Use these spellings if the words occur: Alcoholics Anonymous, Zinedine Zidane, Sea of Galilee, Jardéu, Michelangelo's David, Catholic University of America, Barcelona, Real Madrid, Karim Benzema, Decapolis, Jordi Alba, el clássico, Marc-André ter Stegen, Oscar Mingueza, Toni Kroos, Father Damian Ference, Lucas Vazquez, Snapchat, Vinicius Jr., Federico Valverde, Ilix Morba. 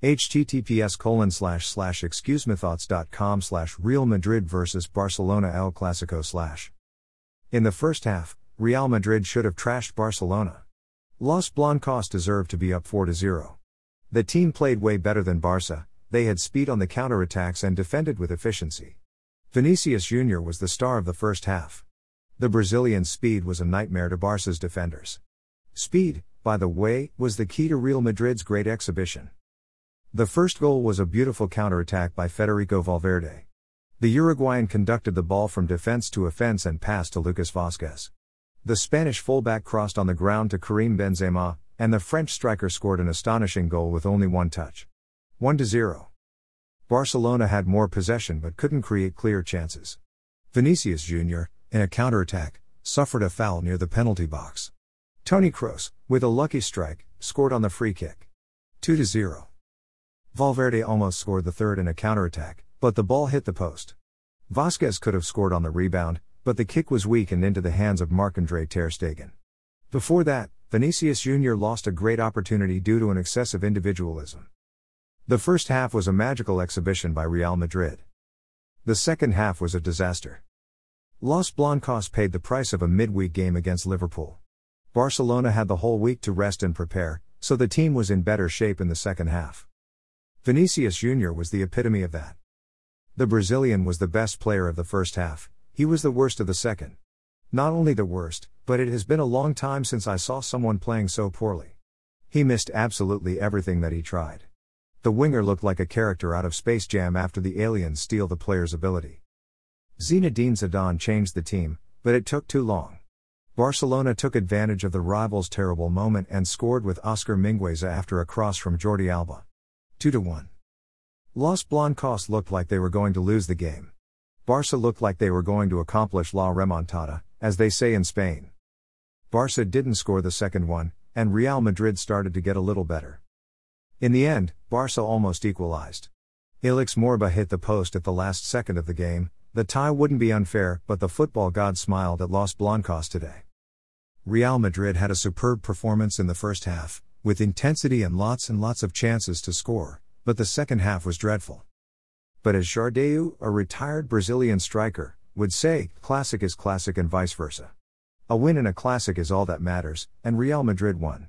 https://excuse-me-thoughts.com/Real Madrid vs Barcelona El Clasico/ In the first half, Real Madrid should have trashed Barcelona. Los Blancos deserved to be up 4-0. The team played way better than Barca, they had speed on the counterattacks and defended with efficiency. Vinicius Jr. was the star of the first half. The Brazilian's speed was a nightmare to Barca's defenders. Speed, by the way, was the key to Real Madrid's great exhibition. The first goal was a beautiful counterattack by Federico Valverde. The Uruguayan conducted the ball from defense to offense and passed to Lucas Vazquez. The Spanish fullback crossed on the ground to Karim Benzema, and the French striker scored an astonishing goal with only one touch. 1-0. Barcelona had more possession but couldn't create clear chances. Vinicius Jr., in a counterattack, suffered a foul near the penalty box. Toni Kroos, with a lucky strike, scored on the free kick. 2-0. Valverde almost scored the third in a counterattack, but the ball hit the post. Vazquez could have scored on the rebound, but the kick was weak and into the hands of Marc-André ter Stegen. Before that, Vinicius Jr. lost a great opportunity due to an excessive individualism. The first half was a magical exhibition by Real Madrid. The second half was a disaster. Los Blancos paid the price of a midweek game against Liverpool. Barcelona had the whole week to rest and prepare, so the team was in better shape in the second half. Vinicius Jr. was the epitome of that. The Brazilian was the best player of the first half, he was the worst of the second. Not only the worst, but it has been a long time since I saw someone playing so poorly. He missed absolutely everything that he tried. The winger looked like a character out of Space Jam after the aliens steal the player's ability. Zinedine Zidane changed the team, but it took too long. Barcelona took advantage of the rivals' terrible moment and scored with Oscar Mingueza after a cross from Jordi Alba. 2-1. Los Blancos looked like they were going to lose the game. Barca looked like they were going to accomplish la remontada, as they say in Spain. Barca didn't score the second one, and Real Madrid started to get a little better. In the end, Barca almost equalized. Ilix Morba hit the post at the last second of the game. The tie wouldn't be unfair, but the football god smiled at Los Blancos today. Real Madrid had a superb performance in the first half, with intensity and lots of chances to score, but the second half was dreadful. But as Jardéu, a retired Brazilian striker, would say, classic is classic and vice versa. A win in a classic is all that matters, and Real Madrid won.